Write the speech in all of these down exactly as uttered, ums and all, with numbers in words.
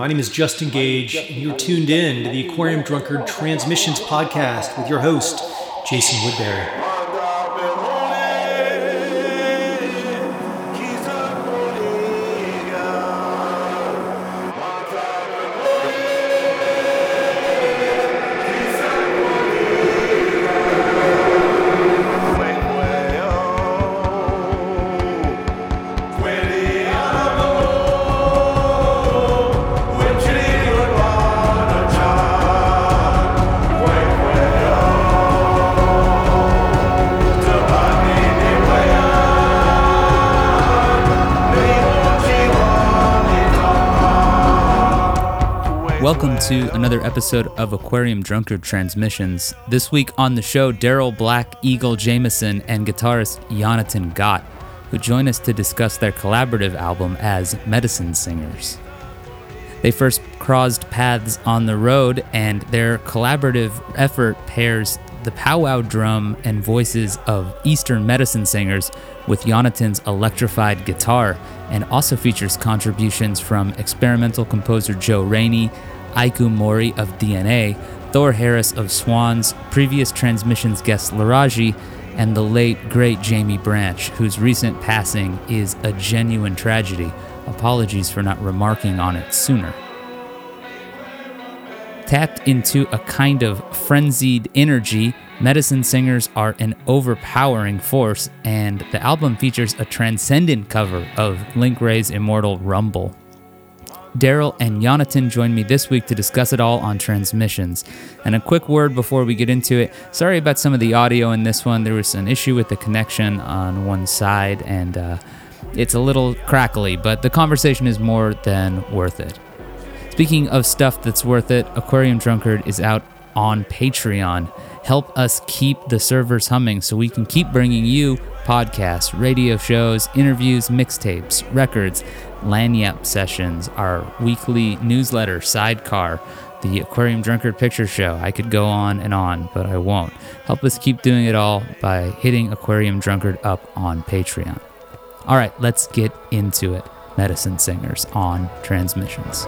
My name is Justin Gage, and you're tuned in to the Aquarium Drunkard Transmissions podcast with your host, Jason Woodbury. Welcome to another episode of Aquarium Drunkard Transmissions. This week on the show, Daryl Black Eagle Jameson and guitarist Yonatan Gat, who join us to discuss their collaborative album as Medicine Singers. They first crossed paths on the road, and their collaborative effort pairs the powwow drum and voices of Eastern Medicine Singers with Yonatan's electrified guitar, and also features contributions from experimental composer Joe Rainey, Ikue Mori of D N A, Thor Harris of Swans, previous Transmissions guest Laraji, and the late, great Jamie Branch, whose recent passing is a genuine tragedy. Apologies for not remarking on it sooner. Tapped into a kind of frenzied energy, Medicine Singers are an overpowering force, and the album features a transcendent cover of Link Wray's immortal Rumble. Daryl and Yonatan join me this week to discuss it all on Transmissions. And a quick word before we get into it. Sorry about some of the audio in this one. There was an issue with the connection on one side, and uh, it's a little crackly, but the conversation is more than worth it. Speaking of stuff that's worth it, Aquarium Drunkard is out on Patreon. Help us keep the servers humming so we can keep bringing you podcasts, radio shows, interviews, mixtapes, records, lanyap sessions, our weekly newsletter, Sidecar, the Aquarium Drunkard Picture Show. I could go on and on, but I won't. Help us keep doing it all by hitting Aquarium Drunkard up on Patreon. All right, let's get into it. Medicine Singers on Transmissions.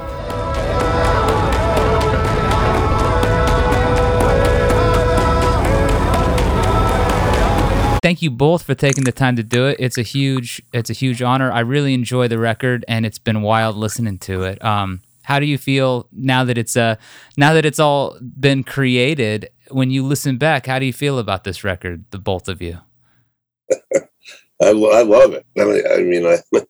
Thank you both for taking the time to do it. It's a huge, it's a huge honor. I really enjoy the record, and it's been wild listening to it. Um, how do you feel now that it's uh, now that it's all been created? When you listen back, how do you feel about this record, the both of you? I, lo- I love it. I mean, I, mean, I,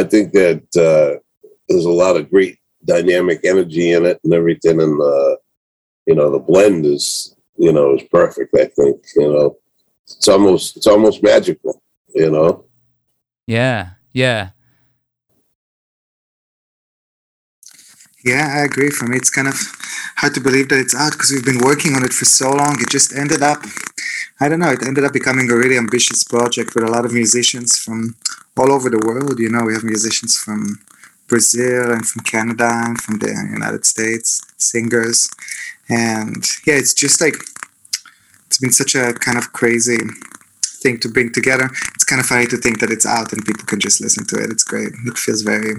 I think that uh, there's a lot of great dynamic energy in it and everything, and uh, you know, the blend is you know is perfect. I think you know. It's almost it's almost magical, you know. Yeah, yeah, yeah. I agree. For me, it's kind of hard to believe that it's out because we've been working on it for so long. It just ended up, I don't know. It ended up becoming a really ambitious project with a lot of musicians from all over the world. You know, we have musicians from Brazil and from Canada and from the United States, singers, and yeah, it's just like. It's been such a kind of crazy thing to bring together. It's kind of funny to think that it's out and people can just listen to it. It's great. It feels very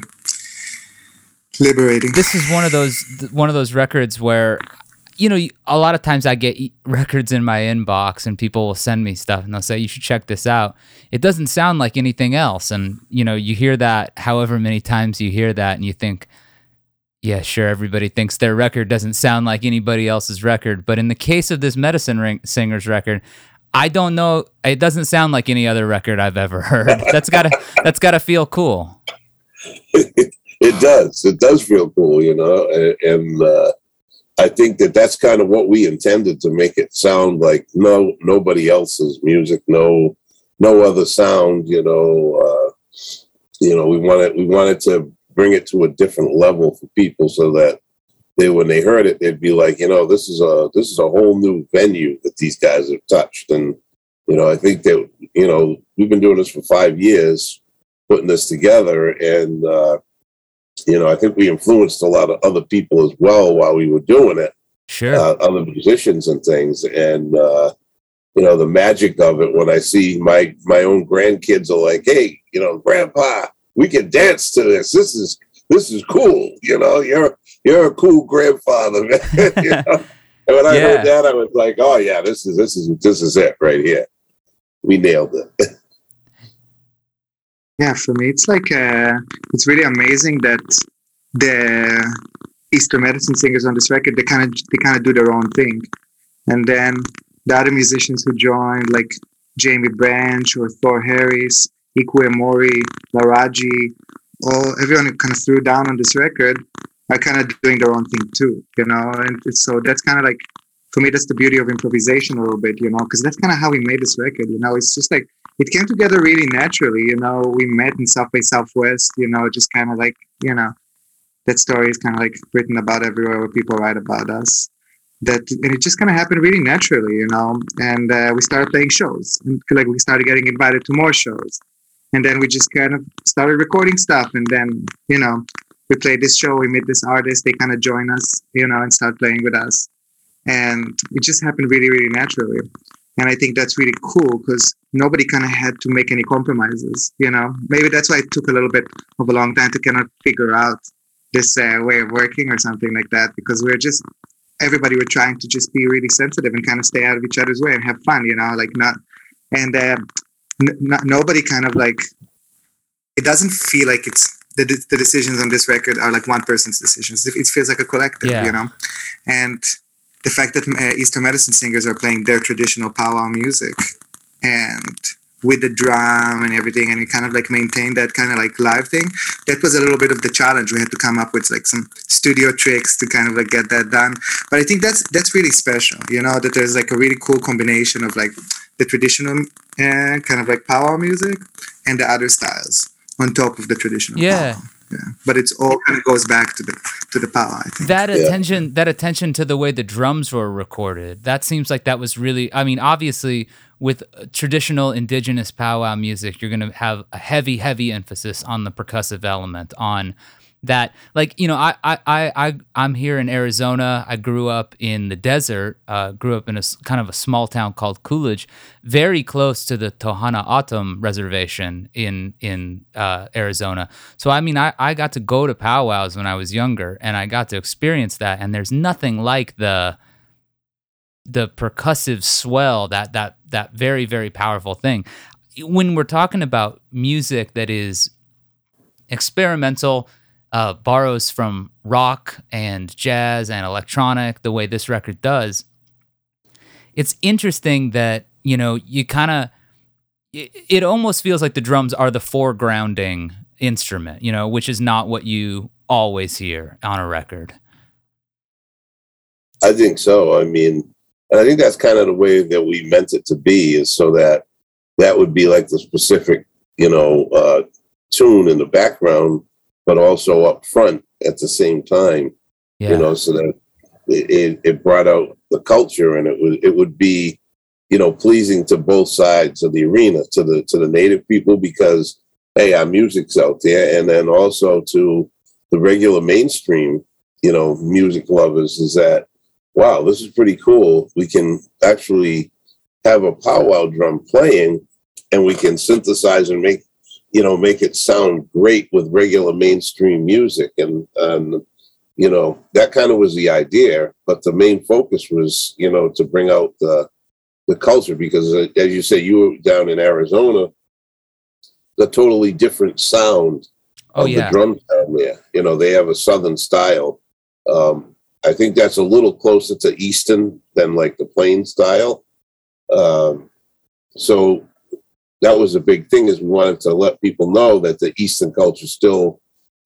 liberating. This is one of those one of those records where, you know, a lot of times I get records in my inbox and people will send me stuff and they'll say, you should check this out. It doesn't sound like anything else. And, you know, you hear that however many times you hear that and you think, yeah, sure, everybody thinks their record doesn't sound like anybody else's record. But in the case of this Medicine Ring- Singers record, I don't know, it doesn't sound like any other record I've ever heard. That's gotta that's gotta feel cool. It does. It does feel cool, you know. And, and uh, I think that that's kind of what we intended, to make it sound like no nobody else's music, no no other sound, you know. Uh, you know, we wanted we wanted to bring it to a different level for people so that they, when they heard it, they'd be like, you know, this is a, this is a whole new venue that these guys have touched. And, you know, I think that, you know, we've been doing this for five years, putting this together. And, uh, you know, I think we influenced a lot of other people as well while we were doing it. Sure. Uh, other musicians and things. And, uh, you know, the magic of it, when I see my, my own grandkids are like, hey, you know, grandpa, we can dance to this. This is this is cool. You know, you're you're a cool grandfather. You know? And when I yeah. heard that, I was like, oh yeah, this is this is this is it right here. We nailed it. Yeah, for me, it's like uh, it's really amazing that the Eastern Medicine Singers on this record, they kind of they kind of do their own thing, and then the other musicians who joined, like Jamie Branch or Thor Harris, Ikue Mori, Laraji, all everyone who kind of threw down on this record are kind of doing their own thing too, you know. And so that's kind of like, for me, that's the beauty of improvisation a little bit, you know, because that's kind of how we made this record, you know. It's just like it came together really naturally, you know. We met in South by Southwest, you know, just kind of like, you know, that story is kind of like written about everywhere where people write about us. That and it just kind of happened really naturally, you know. And uh, we started playing shows, and like we started getting invited to more shows, and then we just kind of started recording stuff. And then, you know, we played this show, we meet this artist, they kind of join us, you know, and start playing with us. And it just happened really, really naturally. And I think that's really cool because nobody kind of had to make any compromises, you know. Maybe that's why it took a little bit of a long time to kind of figure out this uh, way of working or something like that, because we're just, everybody were trying to just be really sensitive and kind of stay out of each other's way and have fun, you know, like not, and uh, n- n- nobody kind of like, it doesn't feel like it's, the, de- the decisions on this record are like one person's decisions. It feels like a collective, yeah. you know, and the fact that uh, Eastern Medicine Singers are playing their traditional powwow music and with the drum and everything, and we kind of like maintained that kind of like live thing. That was a little bit of the challenge. We had to come up with like some studio tricks to kind of like get that done. But I think that's that's really special, you know, that there's like a really cool combination of like the traditional uh, kind of like powwow music and the other styles on top of the traditional yeah. powwow. Yeah, but it's all kind of goes back to the to the powwow. I think. That attention, yeah. that attention to the way the drums were recorded. That seems like that was really. I mean, obviously, with traditional indigenous powwow music, you're going to have a heavy, heavy emphasis on the percussive element. On that, like you know, I I I I'm here in Arizona. I grew up in the desert. Uh, grew up in a kind of a small town called Coolidge, very close to the Tohono O'odham reservation in in uh, Arizona. So I mean, I, I got to go to powwows when I was younger, and I got to experience that. And there's nothing like the the percussive swell, that that that very very powerful thing. When we're talking about music that is experimental, uh, borrows from rock and jazz and electronic, the way this record does, it's interesting that. You know, you kind of, it, it almost feels like the drums are the foregrounding instrument, you know, which is not what you always hear on a record. I think so. I mean, and I think that's kind of the way that we meant it to be, is so that that would be like the specific, you know, uh, tune in the background, but also up front at the same time, yeah. you know, so that it, it brought out the culture, and it would, it would be, you know, pleasing to both sides of the arena, to the to the native people, because hey, our music's out there, and then also to the regular mainstream, you know, music lovers, is that wow, this is pretty cool. We can actually have a powwow drum playing, and we can synthesize and make, you know, make it sound great with regular mainstream music, and um, you know, that kind of was the idea. But the main focus was, you know, to bring out the the culture, because uh, as you say, you were down in Arizona, the totally different sound oh, of yeah. the drums down there. You know, they have a Southern style. Um, I think that's a little closer to Eastern than like the plain style. Um, so that was a big thing, is we wanted to let people know that the Eastern culture still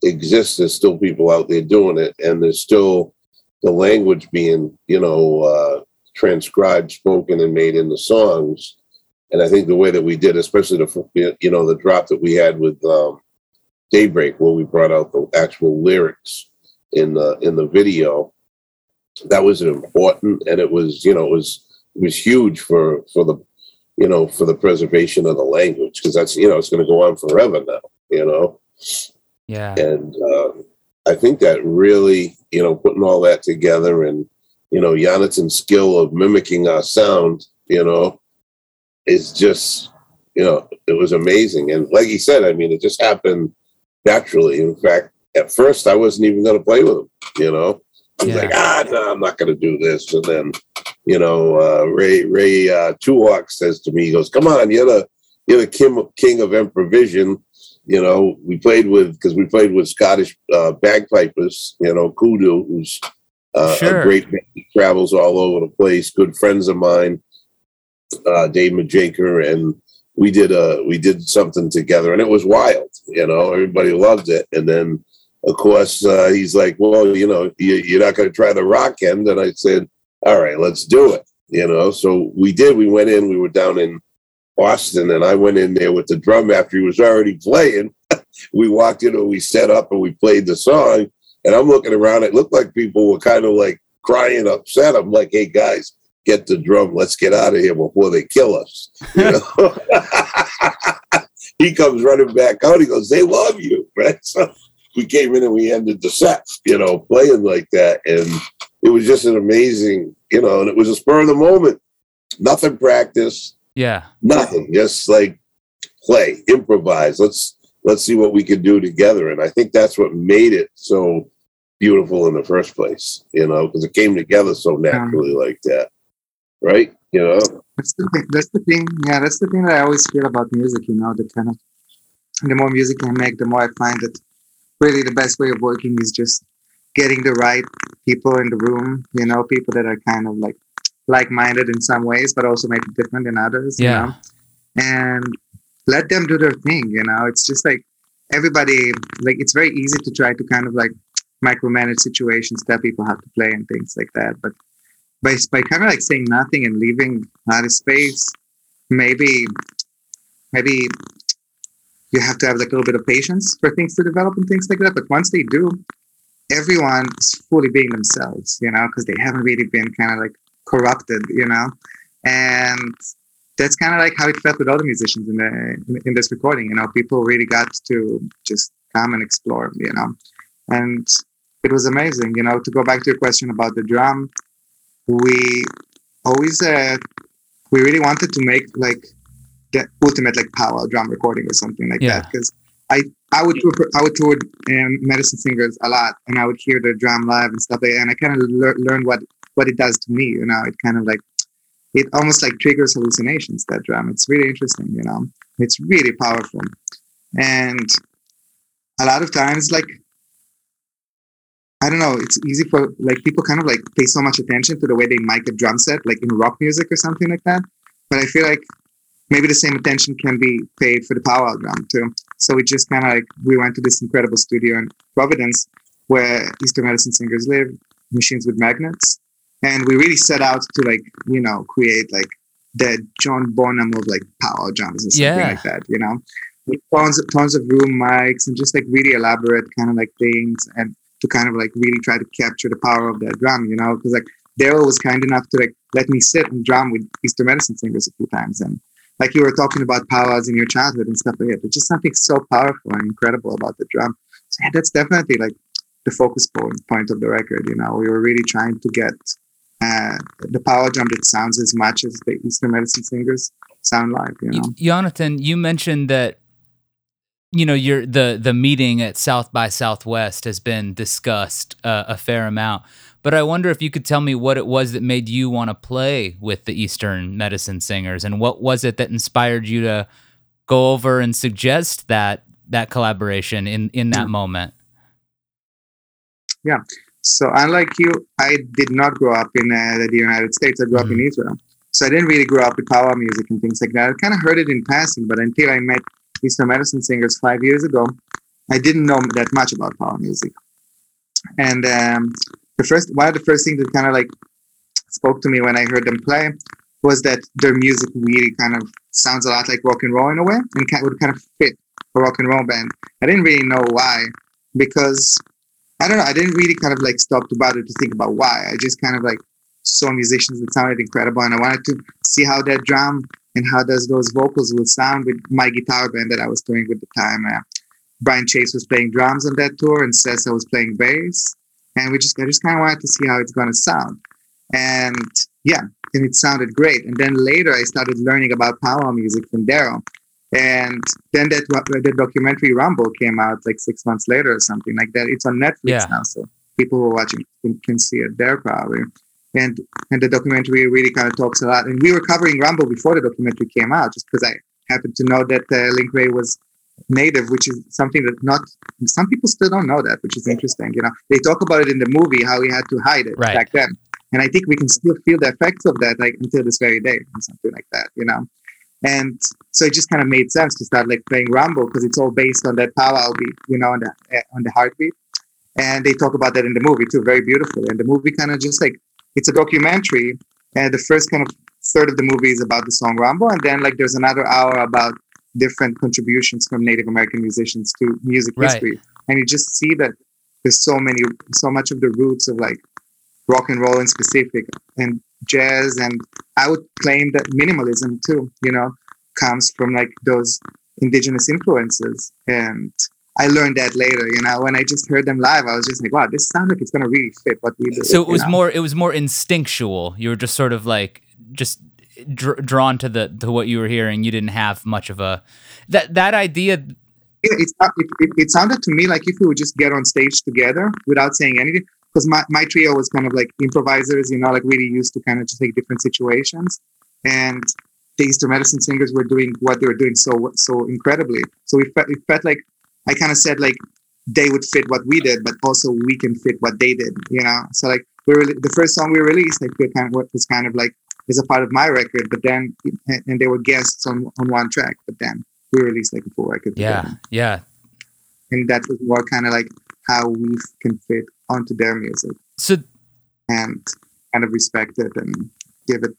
exists. There's still people out there doing it, and there's still the language being, you know, uh, transcribed, spoken, and made into songs. And I think the way that we did, especially the, you know, the drop that we had with um, Daybreak, where we brought out the actual lyrics in the in the video, that was important, and it was, you know, it was it was huge for for the, you know, for the preservation of the language, because that's, you know, it's going to go on forever now, you know. Yeah. And uh, I think that really, you know, putting all that together, and you know, Yonatan's skill of mimicking our sound, you know, is just, you know, it was amazing. And like he said, I mean, it just happened naturally. In fact, at first I wasn't even going to play with him, you know. I was yeah. like, ah, no, I'm not going to do this. And then, you know, uh, Ray Ray uh, Tuwak says to me, he goes, come on, you're the, you're the king of, king of improvision. You know, we played with, because we played with Scottish uh, bagpipers, you know, Kudu, who's uh, sure. a great man. He travels all over the place, good friends of mine, uh, Dave Majaker, and we did a we did something together, and it was wild. You know, everybody loved it. And then, of course, uh, he's like, "Well, you know, you, you're not going to try the rock end." And I said, "All right, let's do it." You know, so we did. We went in. We were down in Austin, and I went in there with the drum after he was already playing. We walked in and we set up and we played the song. And I'm looking around. It looked like people were kind of like crying, upset. I'm like, "Hey, guys, get the drum. Let's get out of here before they kill us." You know? He comes running back out. He goes, "They love you," right? So we came in and we ended the set, you know, playing like that. And it was just an amazing, you know, and it was a spur of the moment. Nothing practice. Yeah. Nothing. Just like play, improvise. Let's, let's see what we can do together. And I think that's what made it so beautiful in the first place, you know, because it came together so naturally like that. Right? You know, that's the thing. That's the thing. Yeah, that's the thing that I always feel about music. You know, the kind of the more music I make, the more I find that really the best way of working is just getting the right people in the room. You know, people that are kind of like like-minded in some ways, but also make it different in others. Yeah, you know? And let them do their thing. You know, it's just like everybody. Like it's very easy to try to kind of like micromanage situations, tell people how to play and things like that, but. By, by kind of like saying nothing and leaving out of space, maybe maybe you have to have like a little bit of patience for things to develop and things like that. But once they do, everyone's fully being themselves, you know, because they haven't really been kind of like corrupted, you know. And that's kind of like how it felt with all the musicians in the in this recording. You know, people really got to just come and explore, you know. And it was amazing, you know. To go back to your question about the drum. We always, uh, we really wanted to make like the ultimate like power drum recording or something like yeah. that. Because I, I would, tour, I would tour um, Medicine Singers a lot, and I would hear their drum live and stuff like that. And I kind of le- learned what, what it does to me. You know, it kind of like, it almost like triggers hallucinations, that drum. It's really interesting, you know, it's really powerful. And a lot of times like, I don't know, it's easy for like people kind of like pay so much attention to the way they mic a drum set, like in rock music or something like that. But I feel like maybe the same attention can be paid for the powwow drum too. So we just kind of like, we went to this incredible studio in Providence where Eastern Medicine Singers live, Machines with Magnets. And we really set out to like, you know, create like the John Bonham of like powwow drums and something yeah. like that, you know, with tons of, tons of room mics and just like really elaborate kind of like things and to kind of like really try to capture the power of that drum, you know, because like Daryl was kind enough to like let me sit and drum with Eastern Medicine Singers a few times. And like you were talking about powwows in your childhood and stuff like that, there's just something so powerful and incredible about the drum. So yeah, that's definitely like the focus point of the record, you know. We were really trying to get uh, the powwow drum that sounds as much as the Eastern Medicine Singers sound like, you know. Yonatan, you mentioned that you know, your the the meeting at South by Southwest has been discussed uh, a fair amount, but I wonder if you could tell me what it was that made you want to play with the Eastern Medicine Singers, and what was it that inspired you to go over and suggest that that collaboration in, in that moment? Yeah, so unlike you, I did not grow up in uh, the United States. I grew mm-hmm. up in Israel, so I didn't really grow up with powwow music and things like that. I kind of heard it in passing, but until I met Eastern Medicine Singers five years ago, I didn't know that much about powwow music. And um, the first, one of the first things that kind of like spoke to me when I heard them play was that their music really kind of sounds a lot like rock and roll in a way, and kind, would kind of fit a rock and roll band. I didn't really know why, because I don't know, I didn't really kind of like stop to bother to think about why. I just kind of like saw musicians that sounded incredible, and I wanted to see how that drum and how does those vocals will sound with my guitar band that I was doing with the time. Uh, Brian Chase was playing drums on that tour, and Sessa was playing bass. And we just, I just kind of wanted to see how it's going to sound. And yeah, and it sounded great. And then later I started learning about powwow music from Daryl. And then that the documentary Rumble came out like six months later or something like that. It's on Netflix yeah. now, so people who are watching can, can see it there probably. And and the documentary really kind of talks a lot. And we were covering Rumble before the documentary came out, just because I happened to know that uh, Link Wray was native, which is something that not some people still don't know that, which is interesting. You know, they talk about it in the movie how he had to hide it right. back then, and I think we can still feel the effects of that like until this very day, or something like that. You know, and so it just kind of made sense to start like playing Rumble because it's all based on that powwow beat, you know, on the uh, on the heartbeat, and they talk about that in the movie too, very beautifully. And the movie kind of just like. It's a documentary, and the first kind of third of the movie is about the song Rumble, and then like there's another hour about different contributions from Native American musicians to music right. history, and you just see that there's so many, so much of the roots of like rock and roll in specific, and jazz, and I would claim that minimalism too, you know, comes from like those indigenous influences, and I learned that later, you know, when I just heard them live, I was just like, wow, this sounds like it's going to really fit what we do. So it was know? more, it was more instinctual. You were just sort of like, just dr- drawn to the, to what you were hearing. You didn't have much of a, that, that idea. It, it, it, it sounded to me like if we would just get on stage together without saying anything, because my, my trio was kind of like improvisers, you know, like really used to kind of just take different situations. And the Eastern Medicine Singers were doing what they were doing so, so incredibly. So it felt, it felt like, I kind of said like they would fit what we did, but also we can fit what they did, you know? So like we were, the first song we released, like we kind of was kind of like, is a part of my record, but then, and they were guests on, on one track, but then we released like a full record. Yeah. Together. Yeah. And that was more kind of like how we can fit onto their music. So and kind of respect it and give it,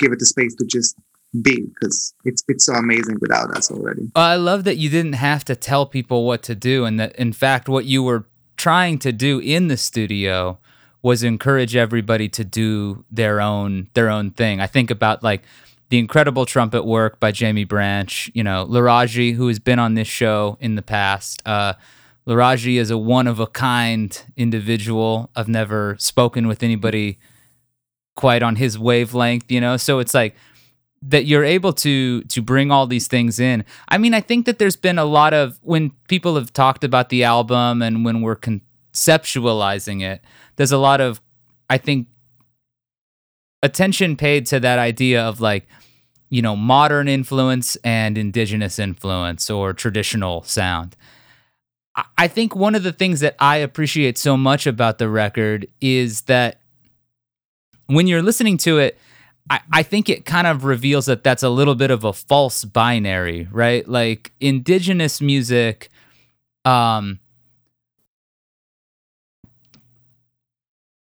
give it the space to just be, because it's it's so amazing without us already. I love that you didn't have to tell people what to do, and that in fact what you were trying to do in the studio was encourage everybody to do their own their own thing. I think about like the incredible trumpet work by Jamie Branch, you know, Laraji, who has been on this show in the past. Uh, Laraji is a one-of-a-kind individual. I've never spoken with anybody quite on his wavelength, you know, so it's like that you're able to to bring all these things in. I mean, I think that there's been a lot of, when people have talked about the album and when we're conceptualizing it, there's a lot of, I think, attention paid to that idea of like, you know, modern influence and indigenous influence or traditional sound. I think one of the things that I appreciate so much about the record is that when you're listening to it, I, I think it kind of reveals that that's a little bit of a false binary, right? Like indigenous music, um,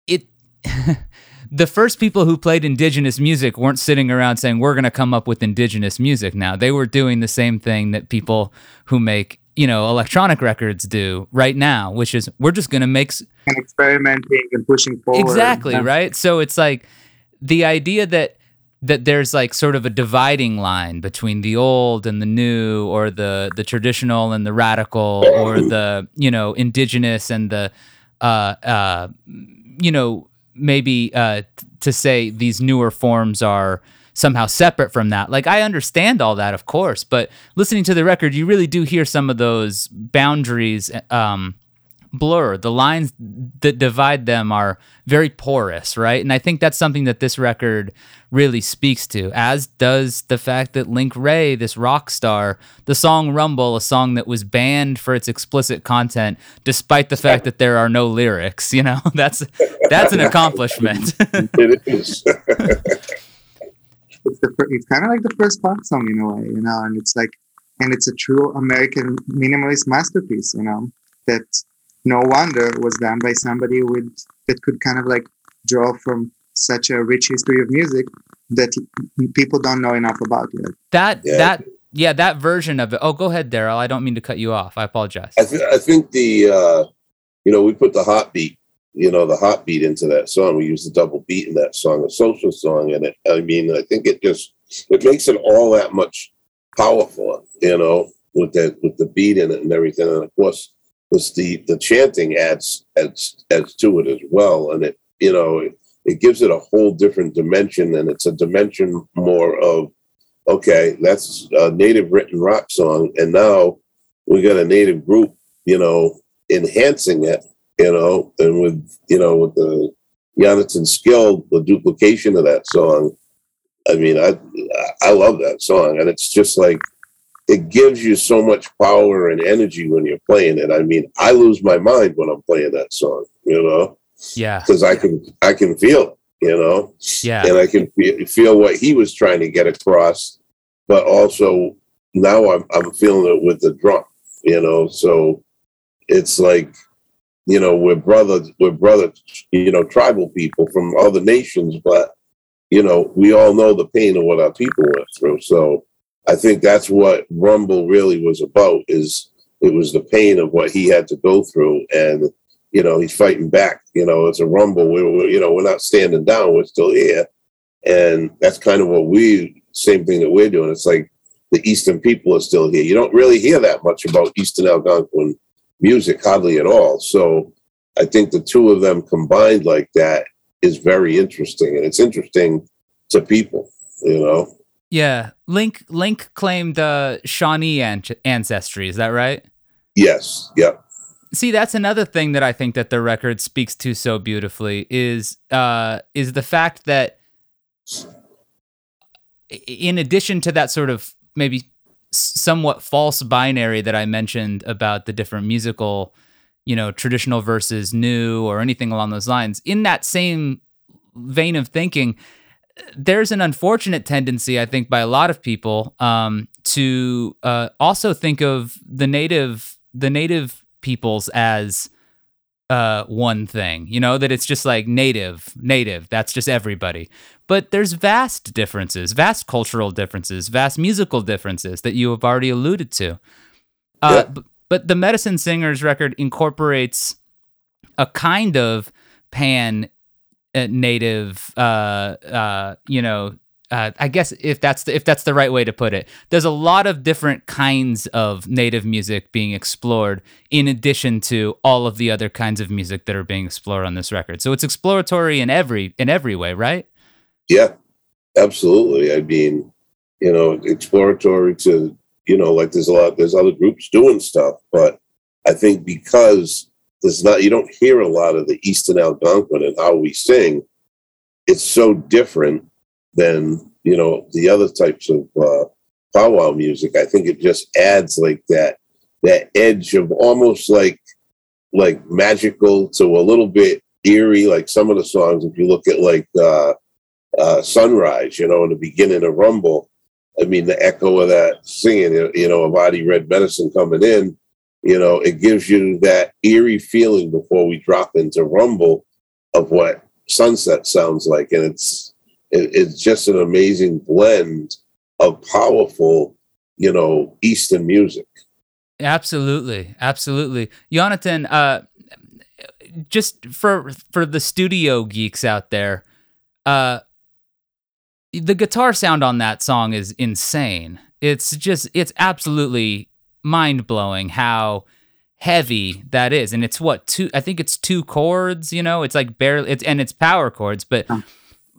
it the first people who played indigenous music weren't sitting around saying, we're going to come up with indigenous music now. They were doing the same thing that people who make, you know, electronic records do right now, which is we're just going to make... And experimenting and pushing forward. Exactly, yeah. Right? So it's like... The idea that that there's like sort of a dividing line between the old and the new, or the the traditional and the radical, or the, you know, indigenous and the uh uh you know, maybe uh t- to say these newer forms are somehow separate from that. Like I understand all that, of course, but listening to the record, you really do hear some of those boundaries um blur. The lines that divide them are very porous, right? And I think that's something that this record really speaks to, as does the fact that Link Wray, this rock star, the song Rumble, a song that was banned for its explicit content, despite the fact that there are no lyrics, you know, that's that's an accomplishment. It is. It's, the, it's kind of like the first pop song in a way, you know, and it's like, and it's a true American minimalist masterpiece, you know, that no wonder it was done by somebody with that could kind of like draw from such a rich history of music that people don't know enough about yet. That yeah. that yeah that version of it. Oh, go ahead, Daryl. I don't mean to cut you off. I apologize. I, th- I think the uh, you know we put the hot beat you know the hot beat into that song. We use the double beat in that song, a social song, and it. I mean, I think it just it makes it all that much powerful, you know, with that with the beat in it and everything, and of course. Was the the chanting adds adds adds to it as well, and it you know it, it gives it a whole different dimension, and it's a dimension more of okay, that's a native written rock song, and now we got a native group, you know, enhancing it, you know, and with, you know, with the Yonatan's skill, the duplication of that song. I mean, I I love that song, and it's just like, it gives you so much power and energy when you're playing it. I mean, I lose my mind when I'm playing that song, you know? Yeah. Because I can, I can feel it, you know? Yeah. And I can feel what he was trying to get across, but also now I'm, I'm feeling it with the drum, you know? So it's like, you know, we're brothers, we're brothers, you know, tribal people from other nations, but, you know, we all know the pain of what our people went through. So I think that's what Rumble really was about, is it was the pain of what he had to go through. And, you know, he's fighting back, you know, it's a rumble. We, we, you know, we're not standing down. We're still here. And that's kind of what we, same thing that we're doing. It's like the Eastern people are still here. You don't really hear that much about Eastern Algonquin music, hardly at all. So I think the two of them combined like that is very interesting. And it's interesting to people, you know? Yeah, Link Link claimed uh, Shawnee an- ancestry, is that right? Yes, yep. See, that's another thing that I think that the record speaks to so beautifully is uh, is the fact that in addition to that sort of maybe somewhat false binary that I mentioned about the different musical, you know, traditional versus new or anything along those lines, in that same vein of thinking, there's an unfortunate tendency, I think, by a lot of people um, to uh, also think of the native the native peoples as uh, one thing, you know, that it's just like native, native, that's just everybody. But there's vast differences, vast cultural differences, vast musical differences that you have already alluded to. Uh, yeah. b- but the Medicine Singers record incorporates a kind of pan native, uh, uh, you know, uh, I guess if that's the, if that's the right way to put it, there's a lot of different kinds of native music being explored in addition to all of the other kinds of music that are being explored on this record. So it's exploratory in every, in every way, right? Yeah, absolutely. I mean, you know, exploratory to, you know, like there's a lot, there's other groups doing stuff, but I think because There's not, you don't hear a lot of the Eastern Algonquin and how we sing. It's so different than, you know, the other types of uh, powwow music. I think it just adds like that, that edge of almost like, like magical to a little bit eerie, like some of the songs. If you look at like uh, uh, Sunrise, you know, in the beginning of Rumble, I mean, the echo of that singing, you know, of Adi Red Medicine coming in, you know, it gives you that eerie feeling before we drop into Rumble of what Sunset sounds like. And it's it, it's just an amazing blend of powerful, you know, Eastern music. Absolutely. Absolutely. Yonatan, uh, just for for the studio geeks out there, uh, the guitar sound on that song is insane. It's just, it's absolutely mind-blowing how heavy that is, and it's what two I think it's two chords, you know, it's like barely it's and it's power chords. But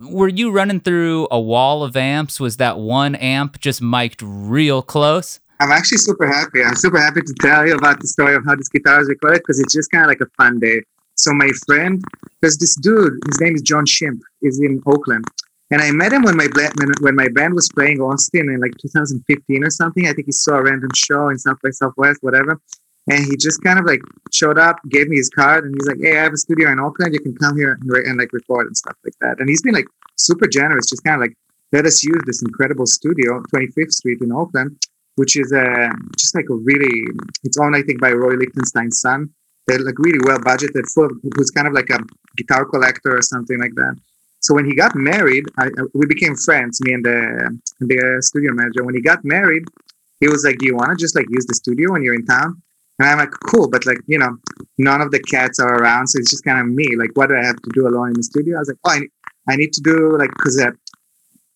were you running through a wall of amps? Was that one amp just mic'd real close? I'm actually super happy I'm super happy to tell you about the story of how this guitar is recorded, because it's just kind of like a fun day. So my friend, there's this dude, his name is John Shimp, he's in Oakland. And I met him when my bla- when my band was playing Austin in like two thousand fifteen or something. I think he saw a random show in South by Southwest, whatever. And he just kind of like showed up, gave me his card, and he's like, "Hey, I have a studio in Oakland. You can come here and, re- and like record and stuff like that." And he's been like super generous, just kind of like let us use this incredible studio, twenty-fifth street in Oakland, which is uh, just like a really, it's owned I think by Roy Lichtenstein's son. They're like really well budgeted, full, who's kind of like a guitar collector or something like that. So when he got married, I, we became friends, me and the, the studio manager. When he got married, he was like, "Do you want to just like use the studio when you're in town?" And I'm like, "Cool, but like, you know, none of the cats are around. So it's just kind of me. Like, what do I have to do alone in the studio?" I was like, "Oh, I need, I need to do like, because uh,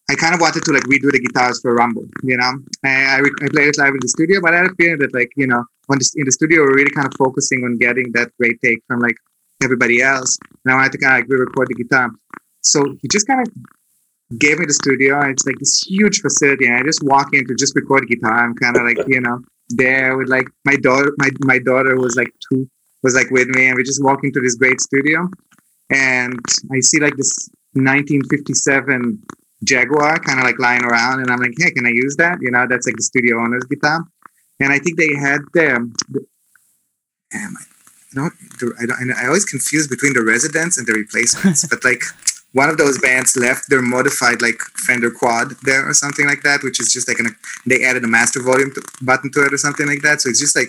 I kind of wanted to like redo the guitars for Rumble, you know? I, I, re- I played it live in the studio, but I had a feeling that like, you know, when the, in the studio, we're really kind of focusing on getting that great take from like everybody else. And I wanted to kind of like re-record the guitar." So he just kind of gave me the studio, and it's like this huge facility, and I just walk in to just record guitar. I'm kind of like, you know, there with like my daughter, my, my daughter was like two, was like with me, and we just walk into this great studio, and I see like this nineteen fifty-seven Jaguar kind of like lying around, and I'm like, hey, can I use that? You know, that's like the studio owner's guitar. And I think they had um, the, damn, I don't, I don't, I always confuse between the Residents and the Replacements, but like one of those bands left their modified like Fender Quad there or something like that, which is just like an, they added a master volume to, button to it or something like that. So it's just like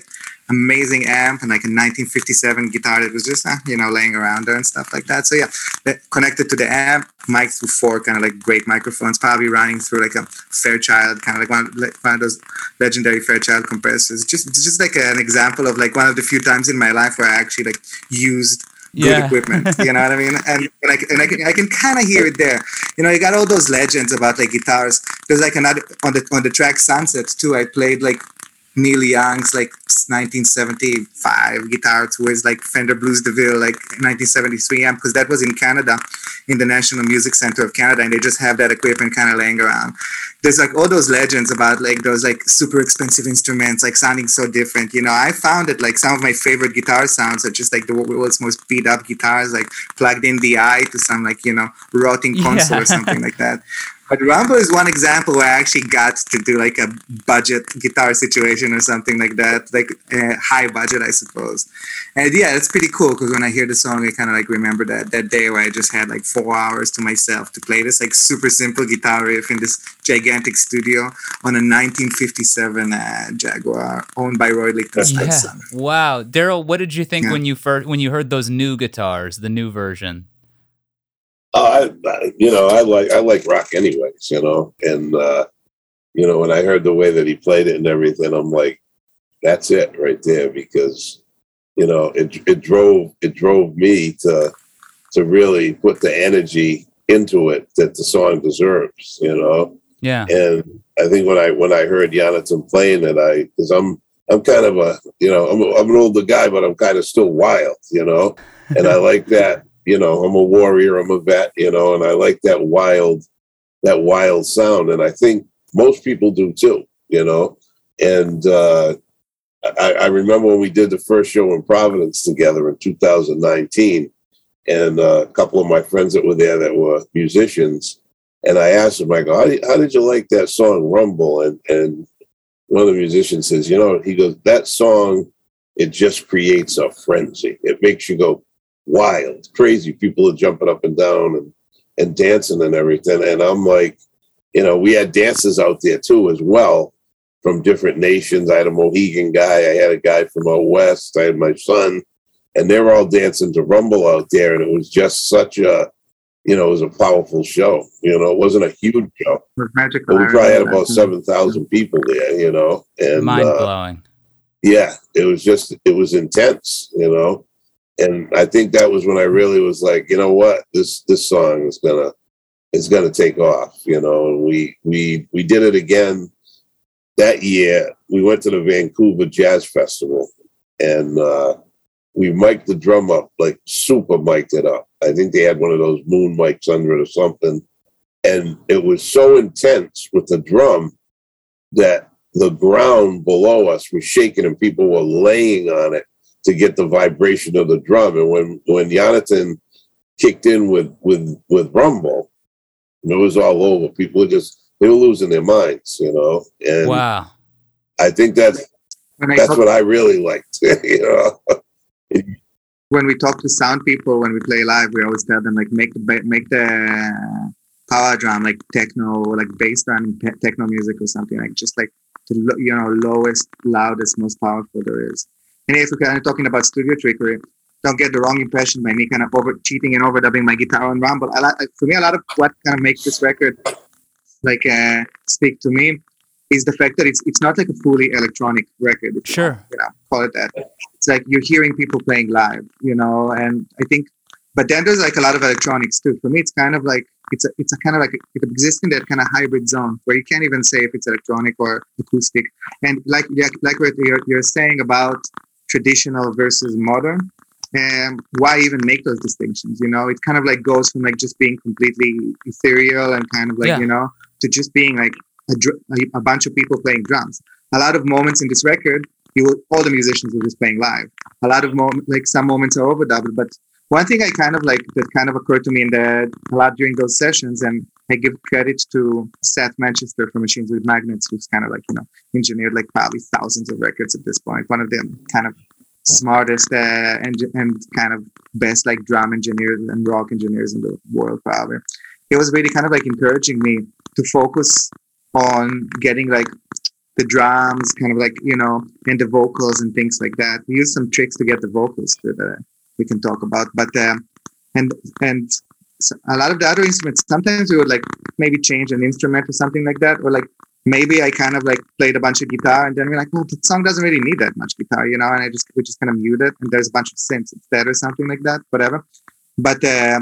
amazing amp and like a nineteen fifty-seven guitar that was just, uh, you know, laying around there and stuff like that. So yeah, connected to the amp, mic through four kind of like great microphones, probably running through like a Fairchild, kind of like one of, like one of those legendary Fairchild compressors. Just just like an example of like one of the few times in my life where I actually like used good yeah. equipment, you know what I mean? And, and, I, and I can, I can kind of hear it there. You know, you got all those legends about like guitars. There's like another, on the on the track Sunsets too, I played like Neil Young's like nineteen seventy-five guitar towards like Fender Blues DeVille, like nineteen seventy-three amp, because that was in Canada, in the National Music Center of Canada, and they just have that equipment kind of laying around. There's like all those legends about like those like super expensive instruments like sounding so different. You know, I found that like some of my favorite guitar sounds are just like the world's most beat up guitars, like plugged in the eye to some like, you know, rotting console yeah. or something like that. But Rumble is one example where I actually got to do like a budget guitar situation or something like that, like uh, high budget, I suppose. And yeah, it's pretty cool because when I hear the song, I kind of like remember that that day where I just had like four hours to myself to play this like super simple guitar riff in this gigantic studio on a nineteen fifty-seven uh, Jaguar owned by Roy Lichtenstein's yeah. son. Wow, Daryl, what did you think yeah. when you first when you heard those new guitars, the new version? Oh, I, I, you know, I like I like rock anyways, you know, and uh, you know, when I heard the way that he played it and everything, I'm like, that's it right there, because you know it it drove it drove me to to really put the energy into it that the song deserves, you know. Yeah. And I think when I when I heard Yonatan playing it, I because I'm I'm kind of a you know I'm a, I'm an older guy, but I'm kind of still wild, you know, and I like that. You know, I'm a warrior, I'm a vet, you know, and I like that wild, that wild sound. And I think most people do too, you know. And uh, I, I remember when we did the first show in Providence together in two thousand nineteen, and uh, a couple of my friends that were there that were musicians, and I asked them, I go, how did, how did you like that song, Rumble? And, and one of the musicians says, you know, he goes, that song, it just creates a frenzy. It makes you go wild, crazy. People are jumping up and down and, and dancing and everything. And I'm like, you know, we had dancers out there too as well from different nations. I had a Mohegan guy. I had a guy from out west. I had my son, and they were all dancing to Rumble out there. And it was just such a, you know, it was a powerful show. You know, it wasn't a huge show. It was magical. We probably had about seven thousand people there, you know. And mind-blowing. Uh, yeah, it was just, it was intense, you know. And I think that was when I really was like, you know what, this this song is gonna it's gonna take off, you know. And we we we did it again that year. We went to the Vancouver Jazz Festival, and uh, we mic'd the drum up, like super mic'd it up. I think they had one of those moon mics under it or something, and it was so intense with the drum that the ground below us was shaking, and people were laying on it to get the vibration of the drum. And when, when Yonatan kicked in with, with, with Rumble, it was all over. People were just, they were losing their minds, you know? And wow. I think that's, I that's what I really liked, you know? When we talk to sound people, when we play live, we always tell them, like, make the, make the power drum, like techno, like bass drum, te- techno music or something, like just like, the, you know, lowest, loudest, most powerful there is. And if we're kind of talking about studio trickery, don't get the wrong impression by me kind of over cheating and overdubbing my guitar on Rumble. I like, for me, a lot of what kind of makes this record like uh, speak to me is the fact that it's it's not like a fully electronic record. If sure, you know, call it that. It's like you're hearing people playing live, you know. And I think, but then there's like a lot of electronics too. For me, it's kind of like it's a, it's a kind of like it exists in that kind of hybrid zone where you can't even say if it's electronic or acoustic. And like like, like what you're, you're saying about traditional versus modern. And why even make those distinctions? You know, it kind of like goes from like just being completely ethereal and kind of like, yeah. you know, to just being like a, dr- a bunch of people playing drums. A lot of moments in this record, you will, all the musicians are just playing live. A lot of moments, like some moments are overdubbed, but one thing I kind of like that kind of occurred to me in the a lot during those sessions, and I give credit to Seth Manchester from Machines with Magnets, who's kind of like, you know, engineered like probably thousands of records at this point. One of them kind of smartest uh, and, and kind of best like drum engineers and rock engineers in the world probably. It was really kind of like encouraging me to focus on getting like the drums kind of like, you know, and the vocals and things like that. We used some tricks to get the vocals that uh, we can talk about, but um, and and so a lot of the other instruments, sometimes we would like maybe change an instrument or something like that, or like maybe I kind of like played a bunch of guitar, and then we're like, oh, the song doesn't really need that much guitar, you know, and I just, we just kind of mute it, and there's a bunch of synths instead or something like that, whatever. But uh,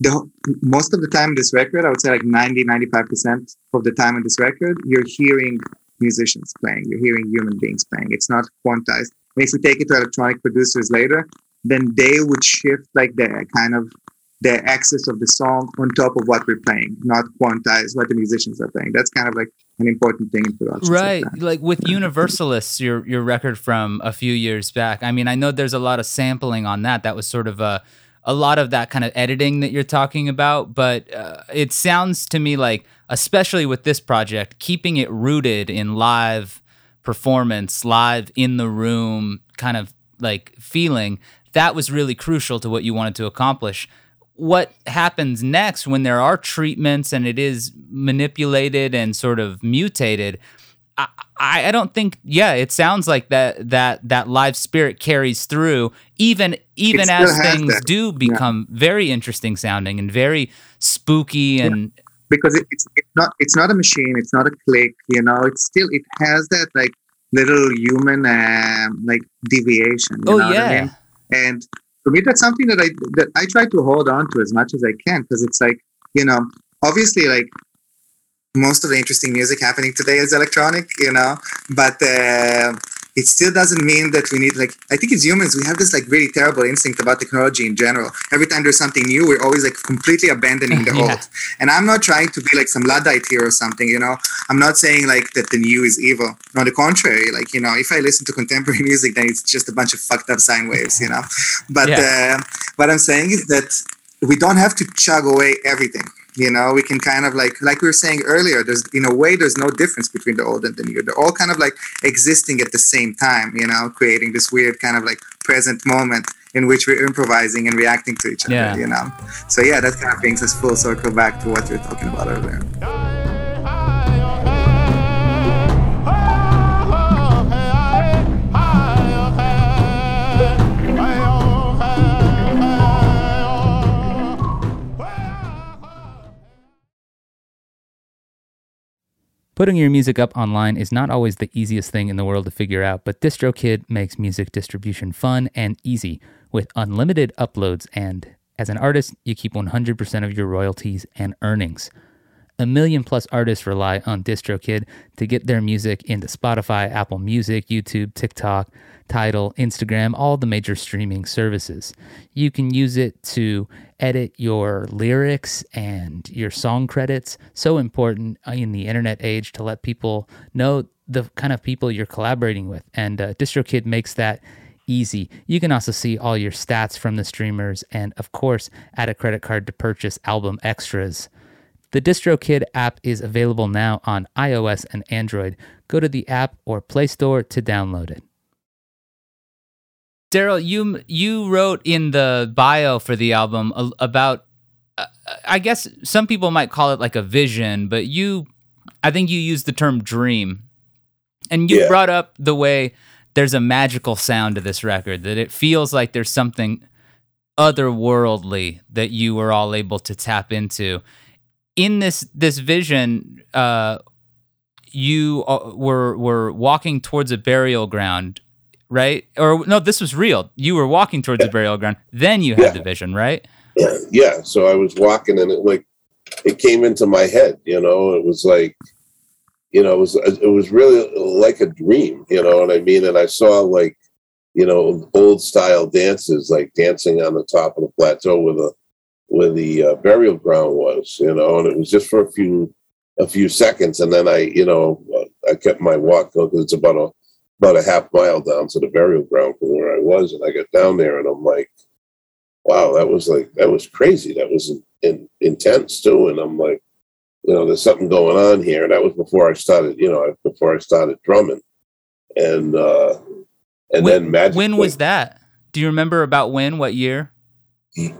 the most of the time in this record, I would say like ninety, ninety-five percent of the time in this record, you're hearing musicians playing, you're hearing human beings playing. It's not quantized. And if we take it to electronic producers later, then they would shift like the kind of the access of the song on top of what we're playing, not quantize what the musicians are playing. That's kind of like an important thing in production. Right. Like, like with Universalists, your your record from a few years back, I mean, I know there's a lot of sampling on that. That was sort of a, a lot of that kind of editing that you're talking about. But uh, it sounds to me like, especially with this project, keeping it rooted in live performance, live in the room kind of like feeling, that was really crucial to what you wanted to accomplish. What happens next when there are treatments and it is manipulated and sort of mutated? I, I, I don't think. Yeah, it sounds like that that that live spirit carries through, even even as things that. do become yeah. very interesting sounding and very spooky and yeah. because it, it's it's not it's not a machine, it's not a click, you know. It's still it has that like little human um, like deviation. You oh know yeah, what I mean? And for me, that's something that I that I try to hold on to as much as I can, because it's like, you know, obviously like most of the interesting music happening today is electronic, you know, but uh, it still doesn't mean that we need like, I think as humans, we have this like really terrible instinct about technology in general. Every time there's something new, we're always like completely abandoning the yeah. old. And I'm not trying to be like some Luddite here or something, you know, I'm not saying like that the new is evil. On the contrary, like, you know, if I listen to contemporary music, then it's just a bunch of fucked up sine waves, you know, but yeah. uh, what I'm saying is that we don't have to chug away everything. You know, we can kind of like, like we were saying earlier, there's, in a way, there's no difference between the old and the new. They're all kind of like existing at the same time, you know, creating this weird kind of like present moment in which we're improvising and reacting to each other, yeah. you know. So yeah, that kind of brings us full circle back to what we were talking about earlier. Putting your music up online is not always the easiest thing in the world to figure out, but DistroKid makes music distribution fun and easy with unlimited uploads, and as an artist, you keep one hundred percent of your royalties and earnings. A million plus artists rely on DistroKid to get their music into Spotify, Apple Music, YouTube, TikTok, Tidal, Instagram, all the major streaming services. You can use it to edit your lyrics and your song credits. So important in the internet age to let people know the kind of people you're collaborating with. And uh, DistroKid makes that easy. You can also see all your stats from the streamers and, of course, add a credit card to purchase album extras. The DistroKid app is available now on iOS and Android. Go to the app or Play Store to download it. Daryl, you you wrote in the bio for the album about, uh, I guess some people might call it like a vision, but you, I think you used the term dream. And you yeah. brought up the way there's a magical sound to this record, that it feels like there's something otherworldly that you were all able to tap into. In this this vision, uh, you uh, were were walking towards a burial ground, right? Or no, this was real. You were walking towards yeah. a burial ground. Then you had yeah. the vision, right? Yeah. yeah. So I was walking, and it like it came into my head. You know, it was like, you know, it was it was really like a dream. You know what I mean? And I saw like you know, old style dances, like dancing on the top of the plateau where the where the uh, burial ground was, you know, and it was just for a few a few seconds, and then I, you know, I kept my walk going because it's about a about a half mile down to the burial ground from where I was, and I got down there, and I'm like, wow, that was like that was crazy, that was in, in, intense too, and I'm like, you know, there's something going on here, and that was before I started, you know, before I started drumming, and uh, and when, then magic. When was that? Do you remember about when? What year?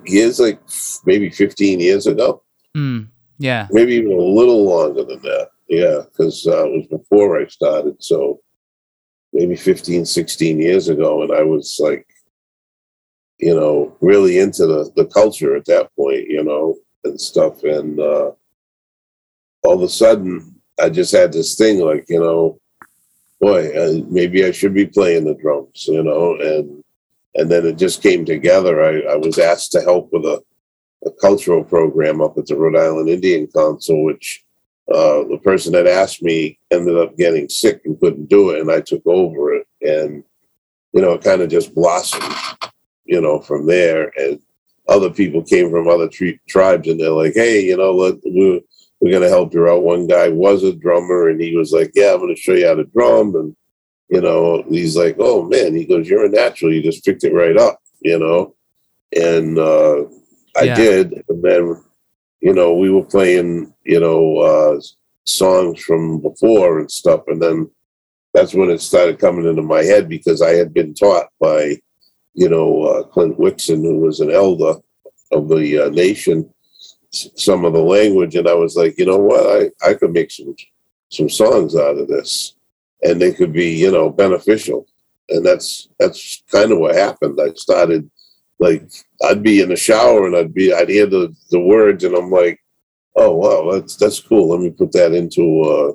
Years like maybe fifteen years ago. Mm, yeah, maybe even a little longer than that. Yeah, because uh, it was before I started, so maybe fifteen, sixteen years ago, and I was like, you know, really into the the culture at that point, you know, and stuff, and. Uh, All of a sudden, I just had this thing like, you know, boy, uh, maybe I should be playing the drums, you know, and and then it just came together. I, I was asked to help with a, a cultural program up at the Rhode Island Indian Council, which uh, the person that asked me ended up getting sick and couldn't do it, and I took over it. And, you know, it kind of just blossomed, you know, from there. And other people came from other tri- tribes, and they're like, hey, you know, let, we're, we're going to help you out. One guy was a drummer, and he was like, yeah, I'm going to show you how to drum. And, you know, he's like, oh, man, he goes, you're a natural. You just picked it right up, you know. And uh, I yeah. did. And then, you know, we were playing, you know, uh, songs from before and stuff. And then that's when it started coming into my head, because I had been taught by, you know, uh, Clint Wixon, who was an elder of the uh, nation, some of the language, and I was like, you know what, I, I could make some some songs out of this, and they could be, you know, beneficial. And that's that's kind of what happened. I started, like, I'd be in the shower, and I'd be I'd hear the, the words, and I'm like, oh wow, that's that's cool. Let me put that into uh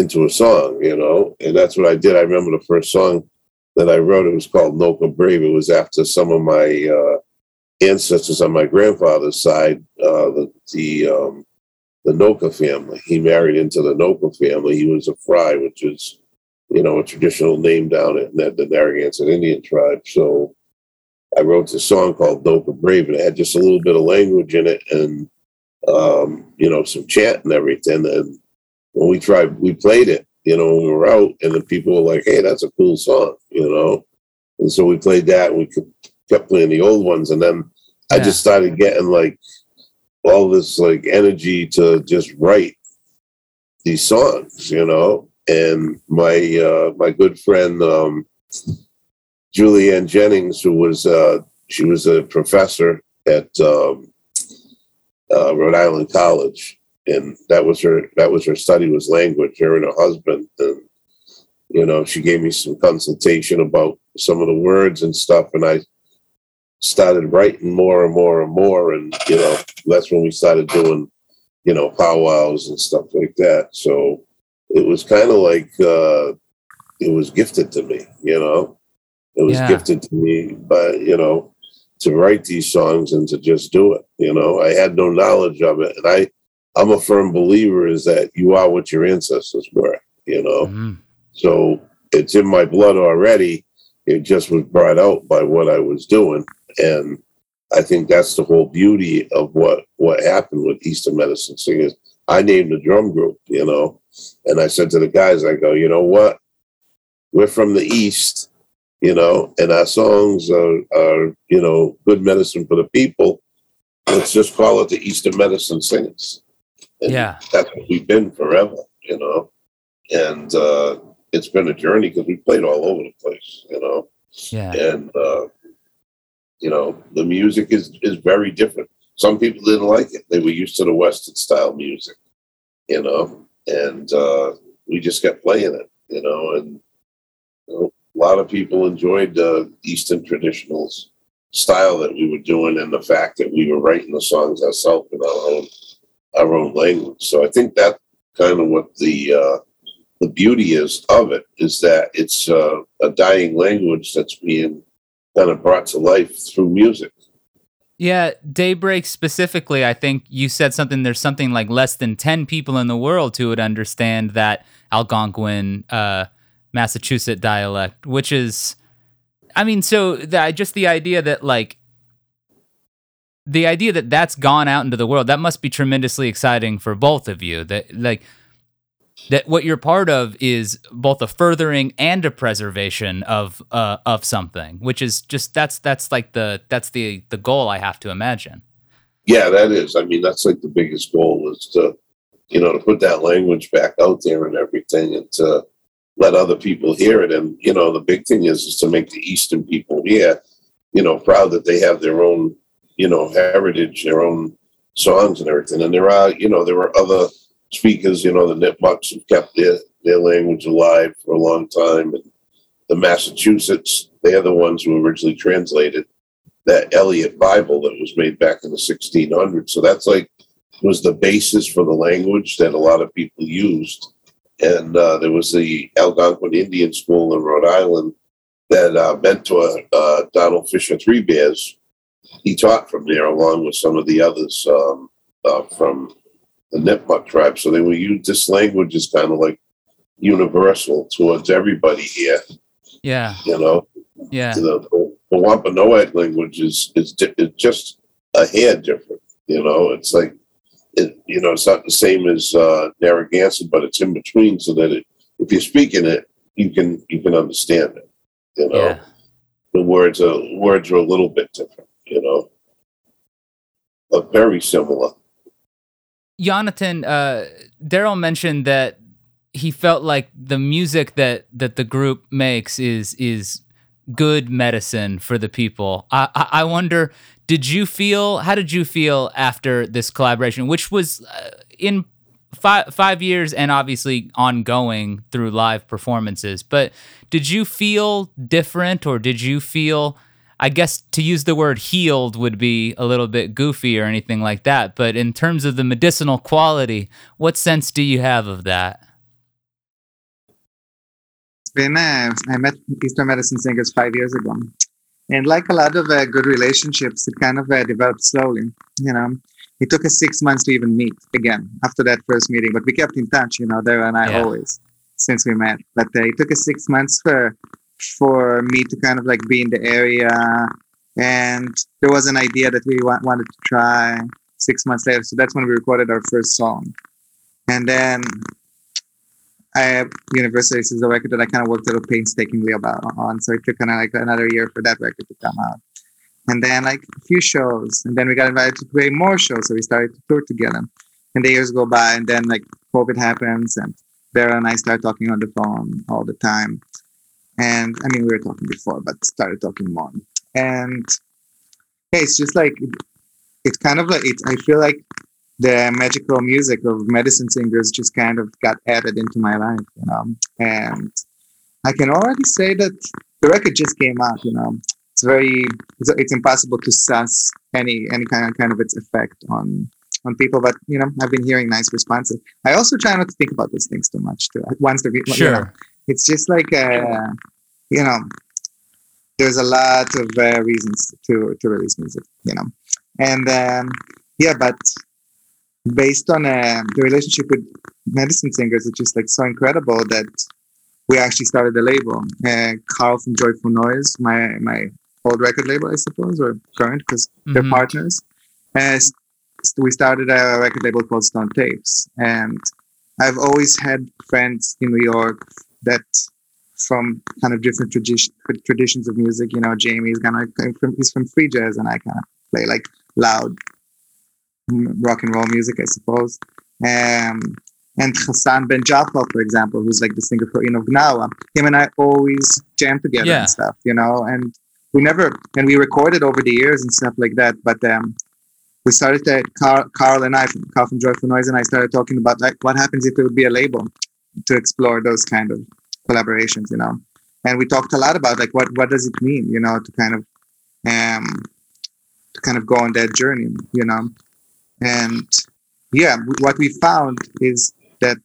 into a song, you know. And that's what I did. I remember the first song that I wrote. It was called Noka Brave. It was after some of my uh, ancestors on my grandfather's side, uh, the the, um, the Noka family. He married into the Noka family. He was a Fry, which is, you know, a traditional name down in the Narragansett Indian tribe. So I wrote this song called Noka Brave, and it had just a little bit of language in it, and um, you know, some chant and everything. And when we tried, we played it, you know, when we were out, and the people were like, "Hey, that's a cool song," you know. And so we played that, and we could. kept playing the old ones, and then yeah. I just started getting like all this like energy to just write these songs, you know. And my uh, my good friend um, Julianne Jennings, who was uh, she was a professor at um, uh, Rhode Island College, and that was her that was her study was language. Her and her husband, and you know, she gave me some consultation about some of the words and stuff, and I. started writing more and more and more, and you know, that's when we started doing, you know, powwows and stuff like that. So it was kind of like uh it was gifted to me, you know. It was yeah. gifted to me by, you know, to write these songs and to just do it, you know. I had no knowledge of it, and I I'm a firm believer is that you are what your ancestors were, you know. Mm-hmm. So it's in my blood already. It just was brought out by what I was doing. And I think that's the whole beauty of what, what happened with Eastern Medicine Singers. I named the drum group, you know, and I said to the guys, I go, you know what? We're from the East, you know, and our songs are, are, you know, good medicine for the people. Let's just call it the Eastern Medicine Singers. And yeah. that's what we've been forever, you know. And, uh, it's been a journey because we played all over the place, you know. Yeah. And, uh, you know, the music is, is very different. Some people didn't like it. They were used to the Western style music, you know, and uh, we just kept playing it, you know, and you know, a lot of people enjoyed the Eastern traditionals style that we were doing, and the fact that we were writing the songs ourselves in our own, our own language. So I think that's kind of what the, uh, the beauty is of it, is that it's uh, a dying language that's being kind of brought to life through music. Yeah, Daybreak specifically, I think you said something, there's something like less than ten people in the world who would understand that Algonquin, uh, Massachusetts dialect, which is I mean, so the, just the idea that like the idea that that's gone out into the world, that must be tremendously exciting for both of you. That like that what you're part of is both a furthering and a preservation of uh, of something, which is just that's that's like the that's the the goal I have to imagine. Yeah, that is. I mean, that's like the biggest goal is to, you know, to put that language back out there and everything, and to let other people hear it. And, you know, the big thing is, is to make the Eastern people here, you know, proud that they have their own, you know, heritage, their own songs and everything. And there are, you know, there were other speakers, you know, the Nipmucks have kept their, their language alive for a long time. And the Massachusetts, they are the ones who originally translated that Eliot Bible that was made back in the sixteen hundreds. So that's like, was the basis for the language that a lot of people used. And uh, there was the Algonquin Indian School in Rhode Island that uh, mentor uh, Donald Fisher Three Bears. He taught from there along with some of the others um, uh, from the Nipmuc tribe. So they were used, this language is kind of like universal towards everybody here. Yeah. You know? Yeah. The, the Wampanoag language is, is, di- is just a hair different. You know, it's like, It, you know, it's not the same as uh, Narragansett, but it's in between, so that it, if you're speaking it, you can you can understand it. You know, yeah. the words are words are a little bit different. You know, but very similar. Yonatan, uh, Daryl mentioned that he felt like the music that, that the group makes is is good medicine for the people. I I, I wonder. Did you feel, how did you feel after this collaboration, which was uh, in five, five years and obviously ongoing through live performances, but did you feel different, or did you feel, I guess to use the word healed would be a little bit goofy or anything like that, but in terms of the medicinal quality, what sense do you have of that? It's been, uh, I met Eastern Medicine Singers five years ago. And like a lot of uh, good relationships, it kind of uh, developed slowly, you know. It took us six months to even meet again after that first meeting, but we kept in touch, you know, Daryl and I yeah. always, since we met. But uh, it took us six months for for me to kind of like be in the area. And there was an idea that we wa- wanted to try six months later. So that's when we recorded our first song. And then I, University is a record that I kind of worked a little painstakingly about on, so it took kind of like another year for that record to come out, and then like a few shows, and then we got invited to play more shows, so we started to tour together, and the years go by, and then like COVID happens, and Daryl and I start talking on the phone all the time, and I mean we were talking before, but started talking more, and yeah, it's just like it's kind of like it. I feel like the magical music of medicine singers just kind of got added into my life, you know. And I can already say that the record just came out, you know. It's very, it's, it's impossible to suss any any kind of kind of its effect on on people. But you know, I've been hearing nice responses. I also try not to think about those things too much. Too once the sure, you know, it's just like uh, you know, there's a lot of uh, reasons to to release music, you know, and um, yeah, but. Based on uh, the relationship with medicine singers, it's just like so incredible that we actually started a label. Uh, Carl from Joyful Noise, my my old record label, I suppose, or current, because mm-hmm. they're partners. Uh, so we started a record label called Stone Tapes, and I've always had friends in New York that from kind of different tradi- traditions of music. You know, Jamie's gonna he's from free jazz, and I kind of play like loud rock and roll music, I suppose. Um, and Hassan Ben Jaffa, for example, who's like the singer for Inognawa, him and I always jam together yeah. and stuff, you know, and we never, and we recorded over the years and stuff like that, but um, we started that, Carl, Carl and I, Carl from Joyful Noise and I started talking about like, what happens if it would be a label to explore those kind of collaborations, you know, and we talked a lot about like, what, what does it mean, you know, to kind of, um, to kind of go on that journey, you know. And yeah, what we found is that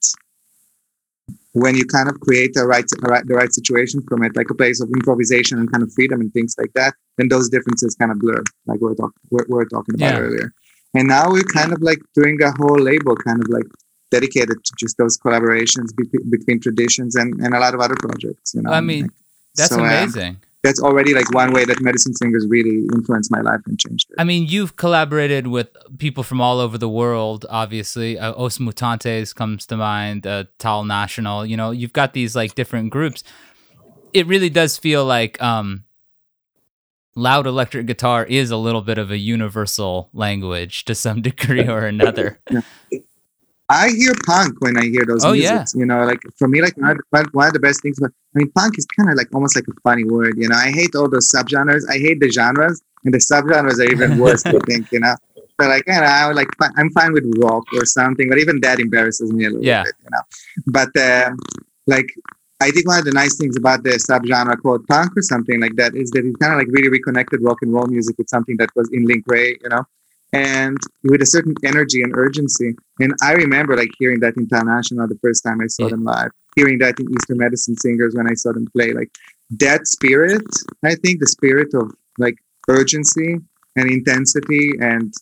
when you kind of create the right, the right situation from it, like a place of improvisation and kind of freedom and things like that, then those differences kind of blur, like we were, talk- we were talking about yeah. earlier. And now we're kind of like doing a whole label, kind of like dedicated to just those collaborations be- between traditions and, and a lot of other projects. You know, I mean, like, that's so, amazing. Um, that's already like one way that Medicine Singers really influenced my life and changed it. I mean, you've collaborated with people from all over the world, obviously. Uh, Os Mutantes comes to mind, uh, Tal National. You know, you've got these like different groups. It really does feel like um, loud electric guitar is a little bit of a universal language to some degree or another. Yeah. I hear punk when I hear those oh, musics, yeah. you know, like for me, like one of the best things, but I mean, punk is kind of like almost like a funny word, you know, I hate all those subgenres. I hate the genres, and the subgenres are even worse, I think, you know, but like, you know, I would like, I'm fine with rock or something, but even that embarrasses me a little yeah. bit, you know, but uh, like, I think one of the nice things about the subgenre called punk or something like that is that it kind of like really reconnected rock and roll music with something that was in Link Wray, you know, and with a certain energy and urgency. And I remember like hearing that in Town National the first time I saw yeah. them live, hearing that in Eastern Medicine Singers when I saw them play, like that spirit, I think the spirit of like urgency and intensity and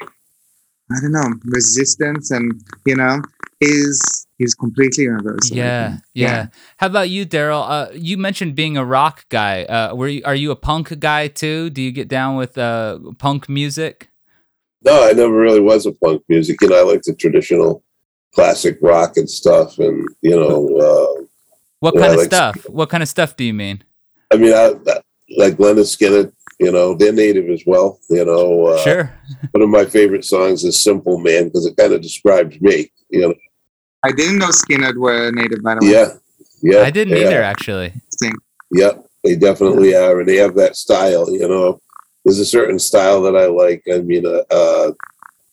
I don't know, resistance and, you know, is is completely universal. Yeah, yeah, yeah. How about you, Daryl? Uh, you mentioned being a rock guy. Uh, were you, are you a punk guy too? Do you get down with uh, punk music? No, I never really was a punk music. You know, I like the traditional classic rock and stuff. And, you know... Uh, what kind know, of like stuff? Skinner. What kind of stuff do you mean? I mean, I, I, like Leonard Skinner, you know, they're native as well, you know. Uh, sure. One of my favorite songs is Simple Man, because it kind of describes me, you know. I didn't know Skinner were native, by the way. Yeah, yeah. I didn't either, are. actually. Yeah, they definitely yeah. are, and they have that style, you know. There's a certain style that I like. I mean, uh, uh,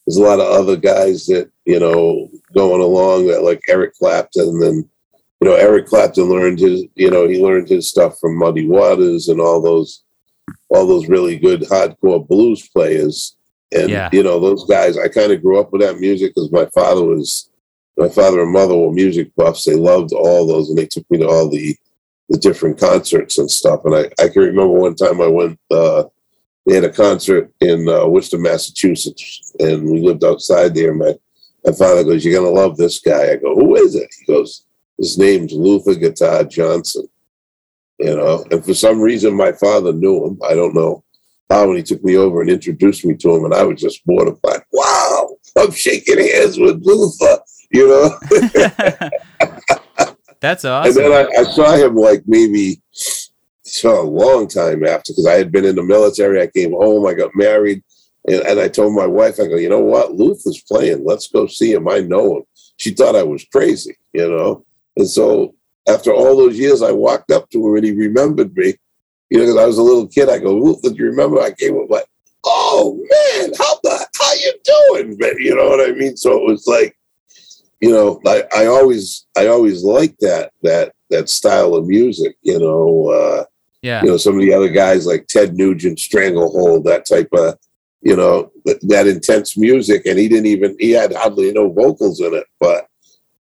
there's a lot of other guys that, you know, going along that like Eric Clapton. And, you know, Eric Clapton learned his, you know, he learned his stuff from Muddy Waters and all those, all those really good hardcore blues players. And, yeah. you know, those guys, I kind of grew up with that music because my father was, my father and mother were music buffs. They loved all those and they took me to all the, the different concerts and stuff. And I, I can remember one time I went, uh, they had a concert in uh, Worcester, Massachusetts, and we lived outside there. My, my father goes, "You're going to love this guy." I go, "Who is it?" He goes, "His name's Luther Guitar Johnson." You know, and for some reason, my father knew him. I don't know how, and he took me over and introduced me to him, and I was just mortified. Wow, I'm shaking hands with Luther, you know? That's awesome. And then I, I saw him like maybe... So a long time after, because I had been in the military. I came home, I got married, and, and I told my wife, I go, "You know what? Luther's playing. Let's go see him. I know him." She thought I was crazy, you know? And so after all those years, I walked up to him and he remembered me. You know, because I was a little kid. I go, "Luther, do you remember?" I came up like, "Oh, man, how the how you doing, man?" You know what I mean? So it was like, you know, I, I always I always liked that that that style of music, you know. Uh, Yeah, you know, some of the other guys like Ted Nugent, Stranglehold, that type of, you know, that, that intense music. And he didn't even, he had hardly no vocals in it. But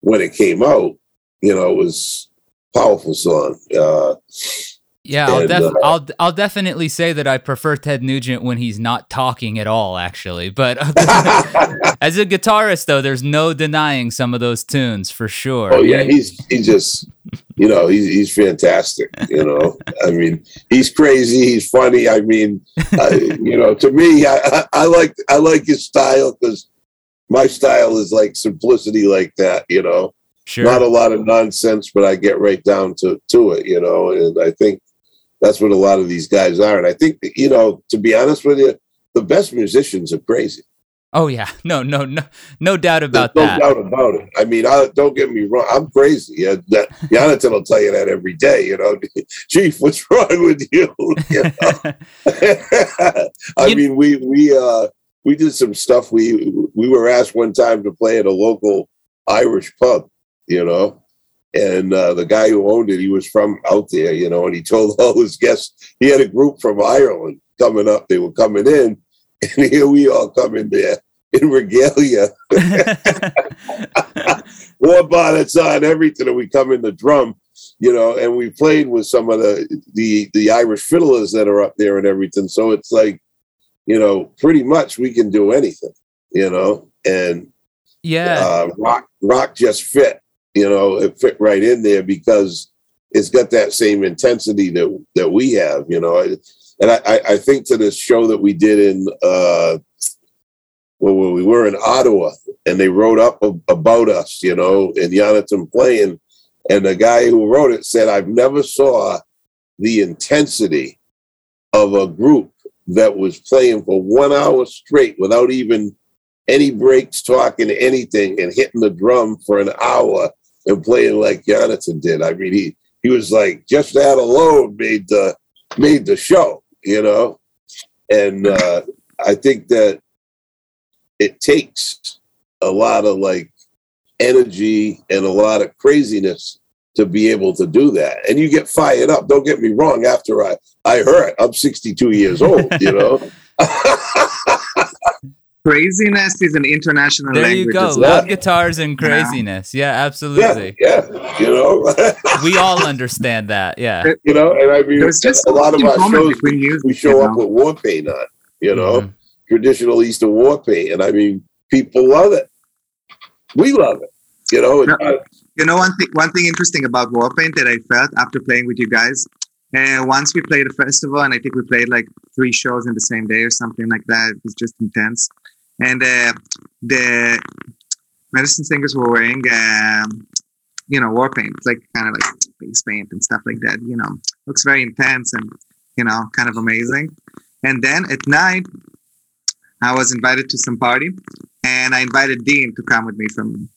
when it came out, you know, it was a powerful song. Uh, yeah, I'll, and, def- uh, I'll, I'll definitely say that I prefer Ted Nugent when he's not talking at all, actually. But as a guitarist, though, there's no denying some of those tunes for sure. Oh, yeah, he's he just... You know, he's he's fantastic, you know. I mean, he's crazy, he's funny. I mean, I, you know, to me, I, I, I like I like his style because my style is like simplicity like that, you know. Sure. Not a lot of nonsense, but I get right down to, to it, you know. And I think that's what a lot of these guys are. And I think, you know, to be honest with you, the best musicians are crazy. Oh, yeah. No, no, no, no doubt about There's that. No doubt about it. I mean, I, don't get me wrong. I'm crazy. Yeah, that, Yonatan will tell you that every day, you know. Chief, what's wrong with you? you know? I you, mean, we we uh, we did some stuff. We we were asked one time to play at a local Irish pub, you know. And uh, the guy who owned it, he was from out there, you know. And he told all his guests, he had a group from Ireland coming up. They were coming in. And here we all come in there in regalia. War bonnets on, everything. And we come in the drum, you know, and we played with some of the, the, the Irish fiddlers that are up there and everything. So it's like, you know, pretty much we can do anything, you know, and yeah, uh, rock, rock just fit, you know, it fit right in there because it's got that same intensity that that we have, you know. And I, I think to this show that we did in uh, when we were in Ottawa, and they wrote up about us, you know, and Yonatan playing, and the guy who wrote it said, "I've never saw the intensity of a group that was playing for one hour straight without even any breaks, talking to anything, and hitting the drum for an hour and playing like Yonatan did." I mean, he he was like, just that alone made the made the show, you know. And uh, I think that it takes a lot of like energy and a lot of craziness to be able to do that. And you get fired up. Don't get me wrong. After I, I hurt, I'm sixty-two years old, you know. Craziness is an international there language. There you go. Loud guitars and craziness. Yeah, yeah, absolutely. Yeah, yeah. You know, we all understand that. Yeah, you know, and I mean, there's just a lot of our shows we, music, we show you know? up with war paint on. You know, mm-hmm. traditional Eastern war paint, and I mean, people love it. We love it. You know, and, no, uh, you know one thing. One thing interesting about war paint that I felt after playing with you guys. And uh, once we played a festival, and I think we played like three shows in the same day or something like that. It was just intense. And uh, the medicine singers were wearing, um, you know, war paint, like kind of like face paint and stuff like that, you know. Looks very intense and, you know, kind of amazing. And then at night, I was invited to some party, and I invited Dean to come with me from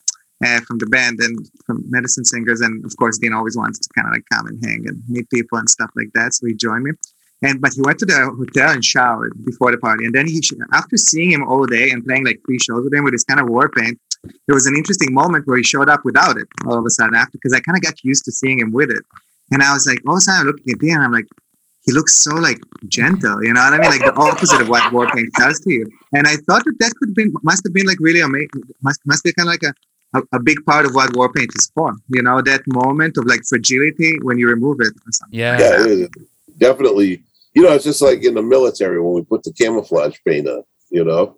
uh, from the band and from medicine singers. And of course, Dean always wants to kind of like come and hang and meet people and stuff like that. So he joined me. And but he went to the hotel and showered before the party. And then he, after seeing him all day and playing like three shows with him with his kind of war paint, there was an interesting moment where he showed up without it all of a sudden after, because I kind of got used to seeing him with it. And I was like, all of a sudden I'm looking at him and I'm like, he looks so like gentle, you know what I mean? Like the opposite of what war paint does to you. And I thought that that could be, must have been like really amazing, must, must be kind of like a, A, a big part of what war paint is for, you know, that moment of like fragility when you remove it or something. Yeah, yeah, it is. Definitely. You know, it's just like in the military when we put the camouflage paint on, you know,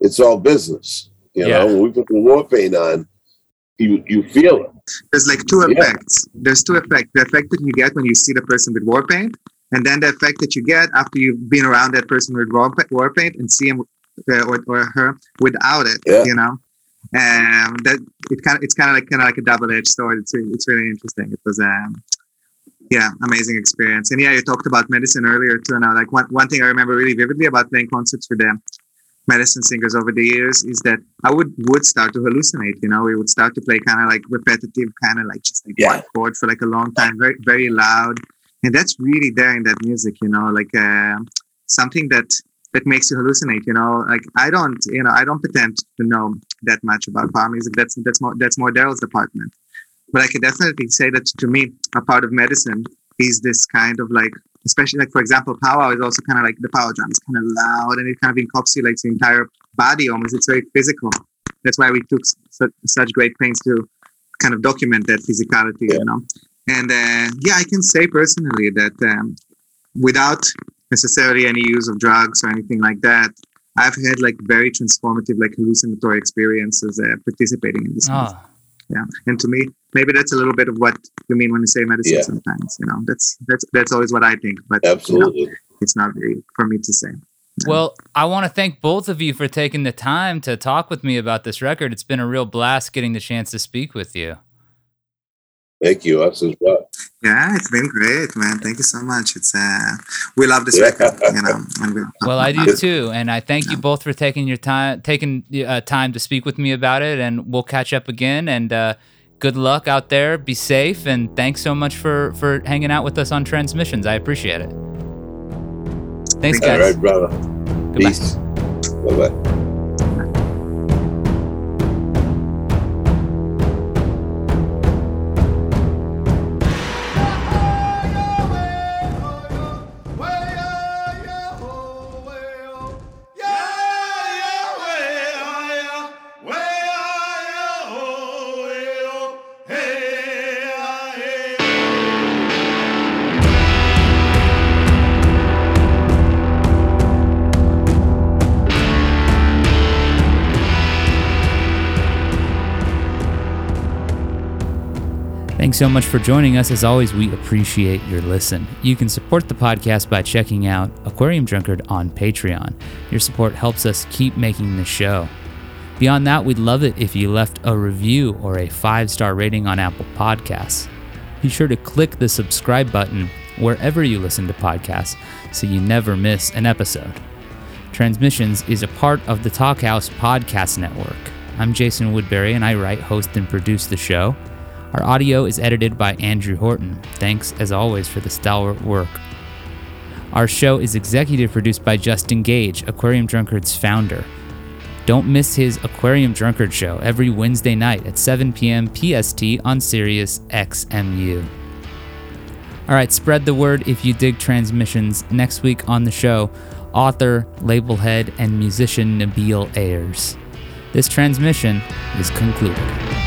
it's all business. You yeah. know, when we put the war paint on, you you feel it. There's like two yeah. effects. There's two effects. The effect that you get when you see the person with war paint, and then the effect that you get after you've been around that person with war paint and see him uh, or, or her without it, yeah. you know. Um, that it kind of, it's kind of like kind of like a double-edged sword. It's really, it's really interesting. It was um, yeah, amazing experience. And yeah, you talked about medicine earlier too. Now, like one one thing I remember really vividly about playing concerts with the medicine singers over the years is that I would would start to hallucinate. You know, we would start to play kind of like repetitive, kind of like just like yeah. one chord for like a long time, very very loud. And that's really there in that music. You know, like uh, something that. that makes you hallucinate, you know, like I don't, you know, I don't pretend to know that much about pop music. That's, that's more, that's more Daryl's department, but I can definitely say that to me, a part of medicine is this kind of like, especially like, for example, powwow is also kind of like the power drum is kind of loud and it kind of encapsulates the entire body almost. It's very physical. That's why we took su- such great pains to kind of document that physicality, yeah. you know? And uh, yeah, I can say personally that um, without necessarily any use of drugs or anything like that, I've had like very transformative, like hallucinatory experiences uh, participating in this. Oh. Yeah, and to me, maybe that's a little bit of what you mean when you say medicine. Yeah. Sometimes, you know, that's that's that's always what I think. But absolutely, you know, it's not really for me to say. No. Well, I want to thank both of you for taking the time to talk with me about this record. It's been a real blast getting the chance to speak with you. Thank you, us as well. Yeah, it's been great, man. Thank you so much. It's uh, we love this record, you know. Well, I do too, and I thank you both for taking your time, taking uh, time to speak with me about it. And we'll catch up again. And uh, good luck out there. Be safe, and thanks so much for for hanging out with us on Transmissions. I appreciate it. Thanks, guys. All right, brother. Goodbye. Peace. Bye bye. Thanks so much for joining us. As always, we appreciate your listen. You can support the podcast by checking out Aquarium Drunkard on Patreon. Your support helps us keep making the show. Beyond that, we'd love it if you left a review or a five-star rating on Apple Podcasts. Be sure to click the subscribe button wherever you listen to podcasts so you never miss an episode. Transmissions is a part of the Talkhouse Podcast Network. I'm Jason Woodbury, and I write, host, and produce the show. Our audio is edited by Andrew Horton. Thanks, as always, for the stalwart work. Our show is executive produced by Justin Gage, Aquarium Drunkard's founder. Don't miss his Aquarium Drunkard show every Wednesday night at seven p.m. P S T on Sirius X M U. All right, spread the word if you dig Transmissions. Next week on the show, author, labelhead, and musician Nabil Ayers. This transmission is concluded.